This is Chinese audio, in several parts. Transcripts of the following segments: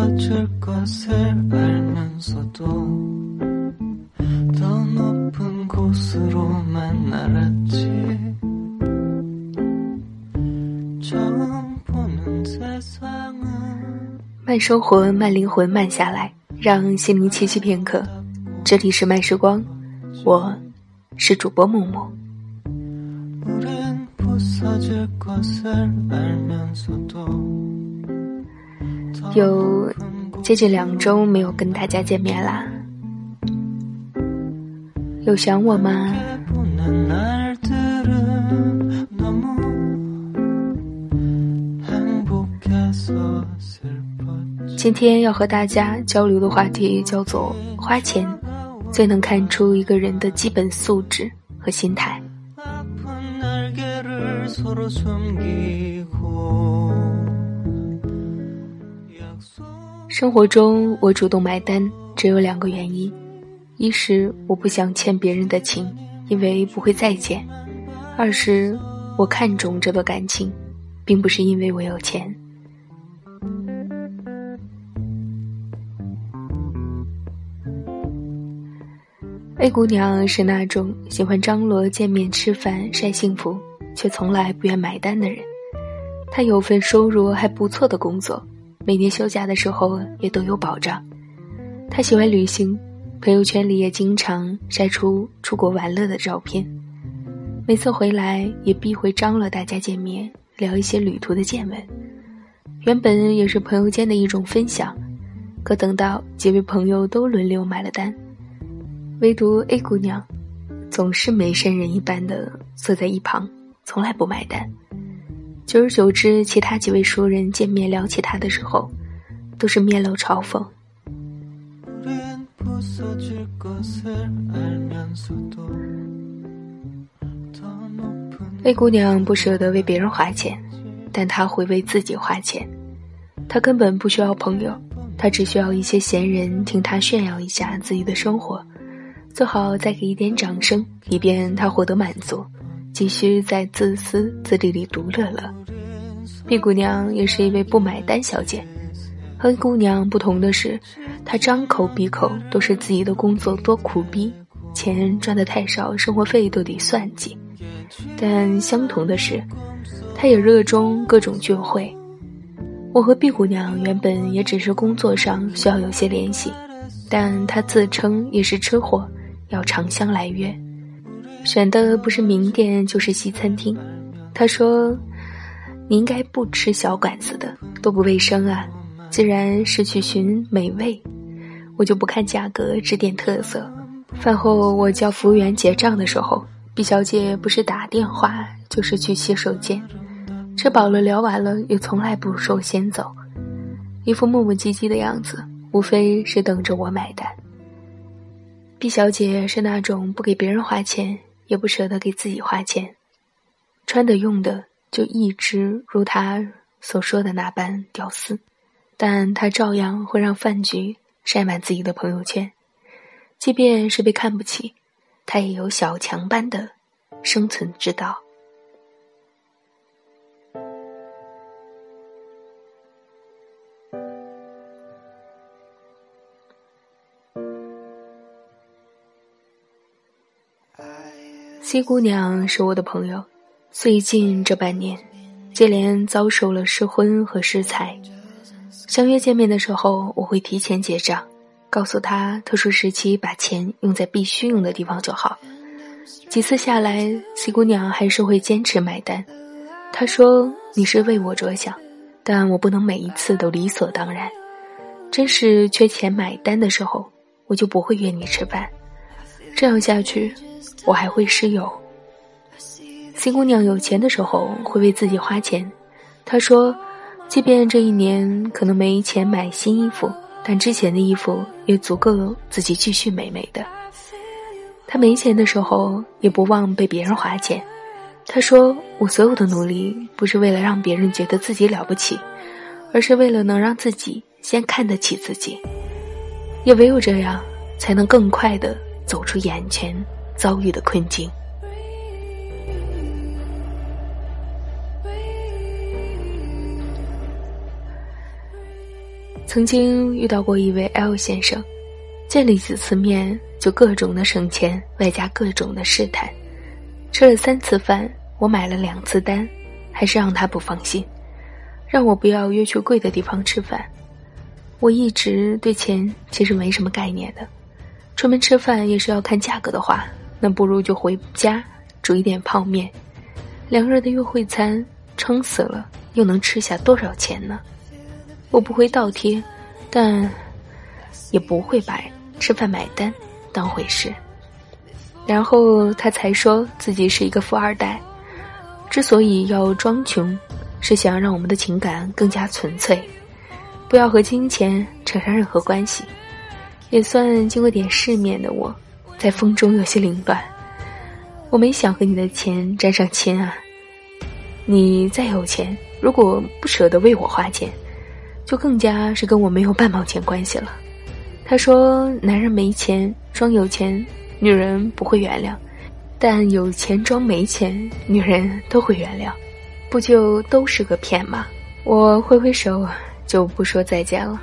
떨어질 것을 알면서도 더 높은 곳으로만 날았지. 처음 보는 세상은 慢生活，慢灵魂，慢下来，让心灵栖息片刻。这里是慢时光，我是主播木木。有接近2周没有跟大家见面啦，有想我吗？今天要和大家交流的话题叫做花钱最能看出一个人的基本素质和心态。生活中我主动买单只有2个原因，一是我不想欠别人的情，因为不会再欠；二是我看重这段感情，并不是因为我有钱。A 姑娘是那种喜欢张罗见面吃饭晒幸福，却从来不愿买单的人。她有份收入还不错的工作，每年休假的时候也都有保障。她喜欢旅行，朋友圈里也经常晒出出国玩乐的照片。每次回来也必会张罗大家见面，聊一些旅途的见闻。原本也是朋友间的一种分享，可等到几位朋友都轮流买了单，唯独 A 姑娘总是没事人一般的坐在一旁，从来不买单。久而久之，其他几位熟人见面聊起她的时候，都是面露嘲讽。A 姑娘不舍得为别人花钱，但她会为自己花钱。她根本不需要朋友，她只需要一些闲人听她炫耀一下自己的生活，最好再给一点掌声，以便他获得满足，继续在自私自利里独乐了。B 姑娘也是一位不买单小姐。和姑娘不同的是，她张口闭口都是自己的工作多苦逼，钱赚得太少，生活费都得算计。但相同的是，她也热衷各种聚会。我和 B 姑娘原本也只是工作上需要有些联系，但她自称也是吃货，要常相来约，选的不是名店就是西餐厅。他说，你应该不吃小馆子的，都不卫生啊，既然是去寻美味，我就不看价格，只点特色。饭后我叫服务员结账的时候，毕小姐不是打电话就是去洗手间，吃饱了聊完了也从来不说先走，一副磨磨唧唧的样子，无非是等着我买单。毕小姐是那种不给别人花钱，也不舍得给自己花钱，穿的用的就一直如她所说的那般屌丝，但她照样会让饭局晒满自己的朋友圈。即便是被看不起，她也有小强般的生存之道。C 姑娘是我的朋友，最近这半年接连遭受了失婚和失财。相约见面的时候，我会提前结账，告诉她特殊时期把钱用在必须用的地方就好。几次下来， C 姑娘还是会坚持买单。她说，你是为我着想，但我不能每一次都理所当然，真是缺钱买单的时候，我就不会约你吃饭，这样下去我还会失友。 C 姑娘有钱的时候会为自己花钱。她说，即便这一年可能没钱买新衣服，但之前的衣服也足够自己继续美美的。她没钱的时候也不忘被别人花钱。她说，我所有的努力不是为了让别人觉得自己了不起，而是为了能让自己先看得起自己，也唯有这样才能更快地走出眼前遭遇的困境。曾经遇到过一位 L 先生，见了几次面就各种的省钱，外加各种的试探。吃了3次饭，我买了2次单，还是让他不放心，让我不要约去贵的地方吃饭。我一直对钱其实没什么概念的，出门吃饭也是要看价格的话，那不如就回家煮一点泡面。2个人的约会餐，撑死了又能吃下多少钱呢？我不会倒贴，但也不会把吃饭买单当回事。然后他才说自己是一个富二代，之所以要装穷，是想让我们的情感更加纯粹，不要和金钱扯上任何关系。也算经过点世面的我，在风中有些凌乱。我没想和你的钱沾上亲啊，你再有钱，如果不舍得为我花钱，就更加是跟我没有半毛钱关系了。他说男人没钱装有钱，女人不会原谅，但有钱装没钱，女人都会原谅，不就都是个骗吗？我挥挥手就不说再见了。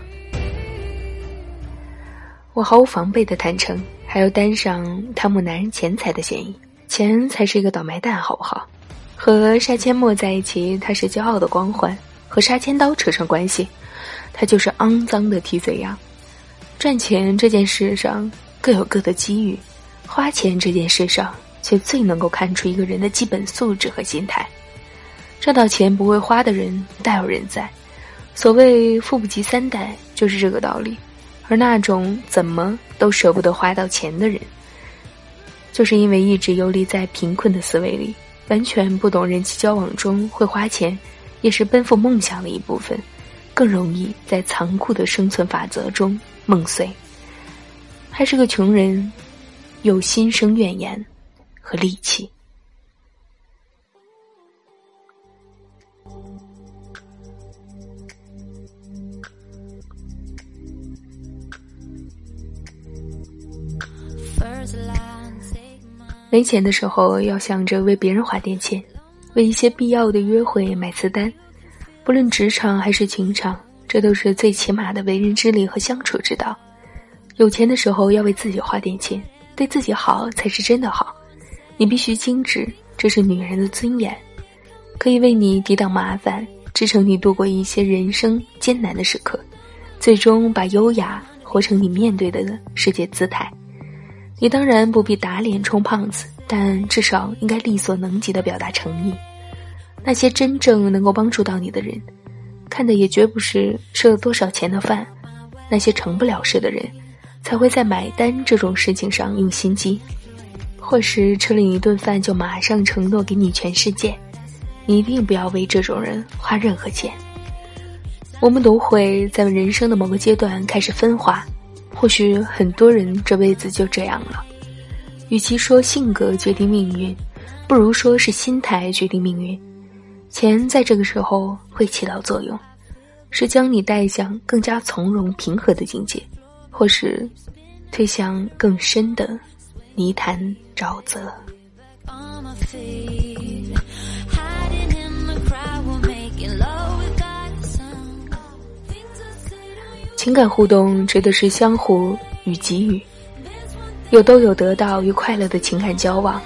我毫无防备的坦诚，还要担上贪慕男人钱财的嫌疑。钱才是一个倒霉蛋，好不好？和杀阡陌在一起，他是骄傲的光环；和杀千刀扯上关系，他就是肮脏的替罪羊。赚钱这件事上各有各的机遇，花钱这件事上却最能够看出一个人的基本素质和心态。赚到钱不会花的人大有人在，所谓富不及3代就是这个道理。而那种怎么都舍不得花到钱的人，就是因为一直游离在贫困的思维里，完全不懂人际交往中会花钱也是奔赴梦想的一部分，更容易在残酷的生存法则中梦碎。还是个穷人，又心生怨言和戾气。没钱的时候要想着为别人花点钱，为一些必要的约会买次单，不论职场还是情场，这都是最起码的为人之礼和相处之道。有钱的时候要为自己花点钱，对自己好才是真的好。你必须精致，这是女人的尊严，可以为你抵挡麻烦，支撑你度过一些人生艰难的时刻，最终把优雅活成你面对的世界姿态。你当然不必打脸充胖子，但至少应该力所能及地表达诚意。那些真正能够帮助到你的人，看的也绝不是吃了多少钱的饭，那些成不了事的人，才会在买单这种事情上用心机。或是吃了一顿饭就马上承诺给你全世界，你一定不要为这种人花任何钱。我们都会在人生的某个阶段开始分化，或许很多人这辈子就这样了。与其说性格决定命运，不如说是心态决定命运。钱在这个时候会起到作用，是将你带向更加从容平和的境界，或是推向更深的泥潭沼泽。情感互动指的是相互与给予，有都有得到与快乐的情感交往，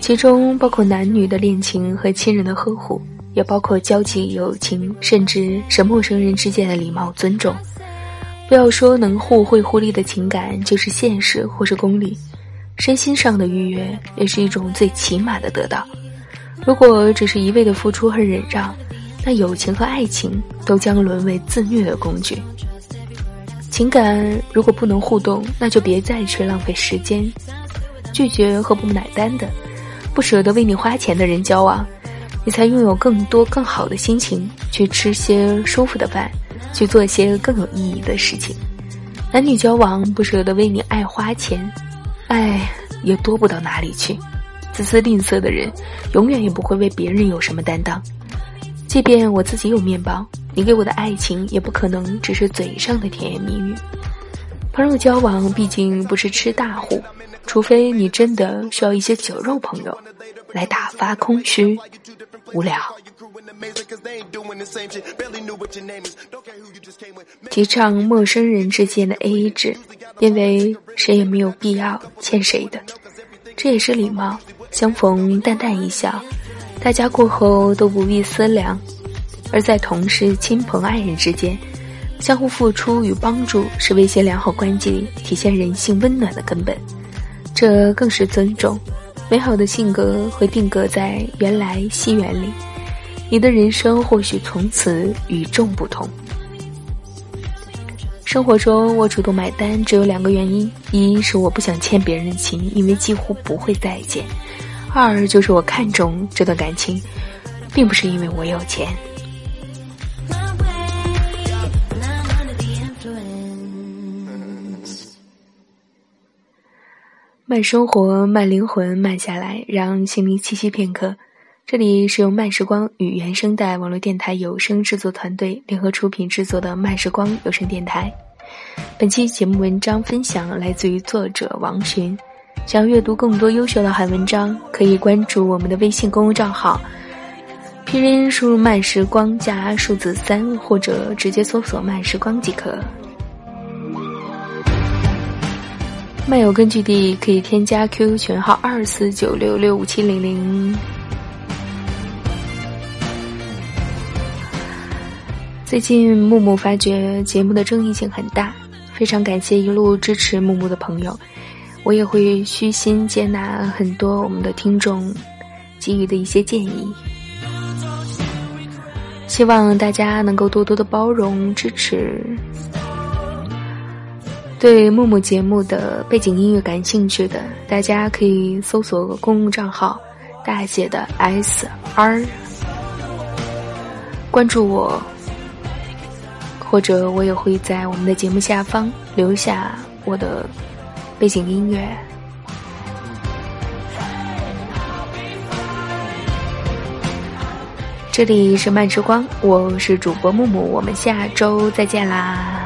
其中包括男女的恋情和亲人的呵护，也包括交际友情，甚至是陌生人之间的礼貌尊重。不要说能互惠互利的情感就是现实或是功利，身心上的愉悦也是一种最起码的得到。如果只是一味的付出和忍让，那友情和爱情都将沦为自虐的工具。情感如果不能互动，那就别再去浪费时间，拒绝和不买单的，不舍得为你花钱的人交往，你才拥有更多更好的心情，去吃些舒服的饭，去做些更有意义的事情。男女交往不舍得为你爱花钱，爱也多不到哪里去。自私吝啬的人，永远也不会为别人有什么担当。即便我自己有面包，你给我的爱情也不可能只是嘴上的甜言蜜语。朋友交往毕竟不是吃大户，除非你真的需要一些酒肉朋友，来打发空虚无聊。提倡陌生人之间的 AA 制，因为谁也没有必要欠谁的，这也是礼貌，相逢淡淡一笑，大家过后都不必思量。而在同事、亲朋、爱人之间，相互付出与帮助是维系良好关系里体现人性温暖的根本，这更是尊重。美好的性格会定格在原来西园里，你的人生或许从此与众不同。生活中我主动买单只有2个原因，一是我不想欠别人的情，因为几乎不会再见；二就是我看重这段感情，并不是因为我有钱。慢生活，慢灵魂，慢下来，让心灵栖息片刻。这里是由慢时光与原声带网络电台有声制作团队联合出品制作的慢时光有声电台。本期节目文章分享来自于作者王洵。想要阅读更多优秀的好文章，可以关注我们的微信公众账号，拼音输入慢时光加数字3，或者直接搜索慢时光即可。漫友根据地可以添加 QQ 群号2496657000。最近木木发觉节目的争议性很大，非常感谢一路支持木木的朋友，我也会虚心接纳很多我们的听众给予的一些建议，希望大家能够多多的包容支持。对木木节目的背景音乐感兴趣的，大家可以搜索公共账号大写的 SR， 关注我，或者我也会在我们的节目下方留下我的背景音乐。这里是慢时光，我是主播木木，我们下周再见啦。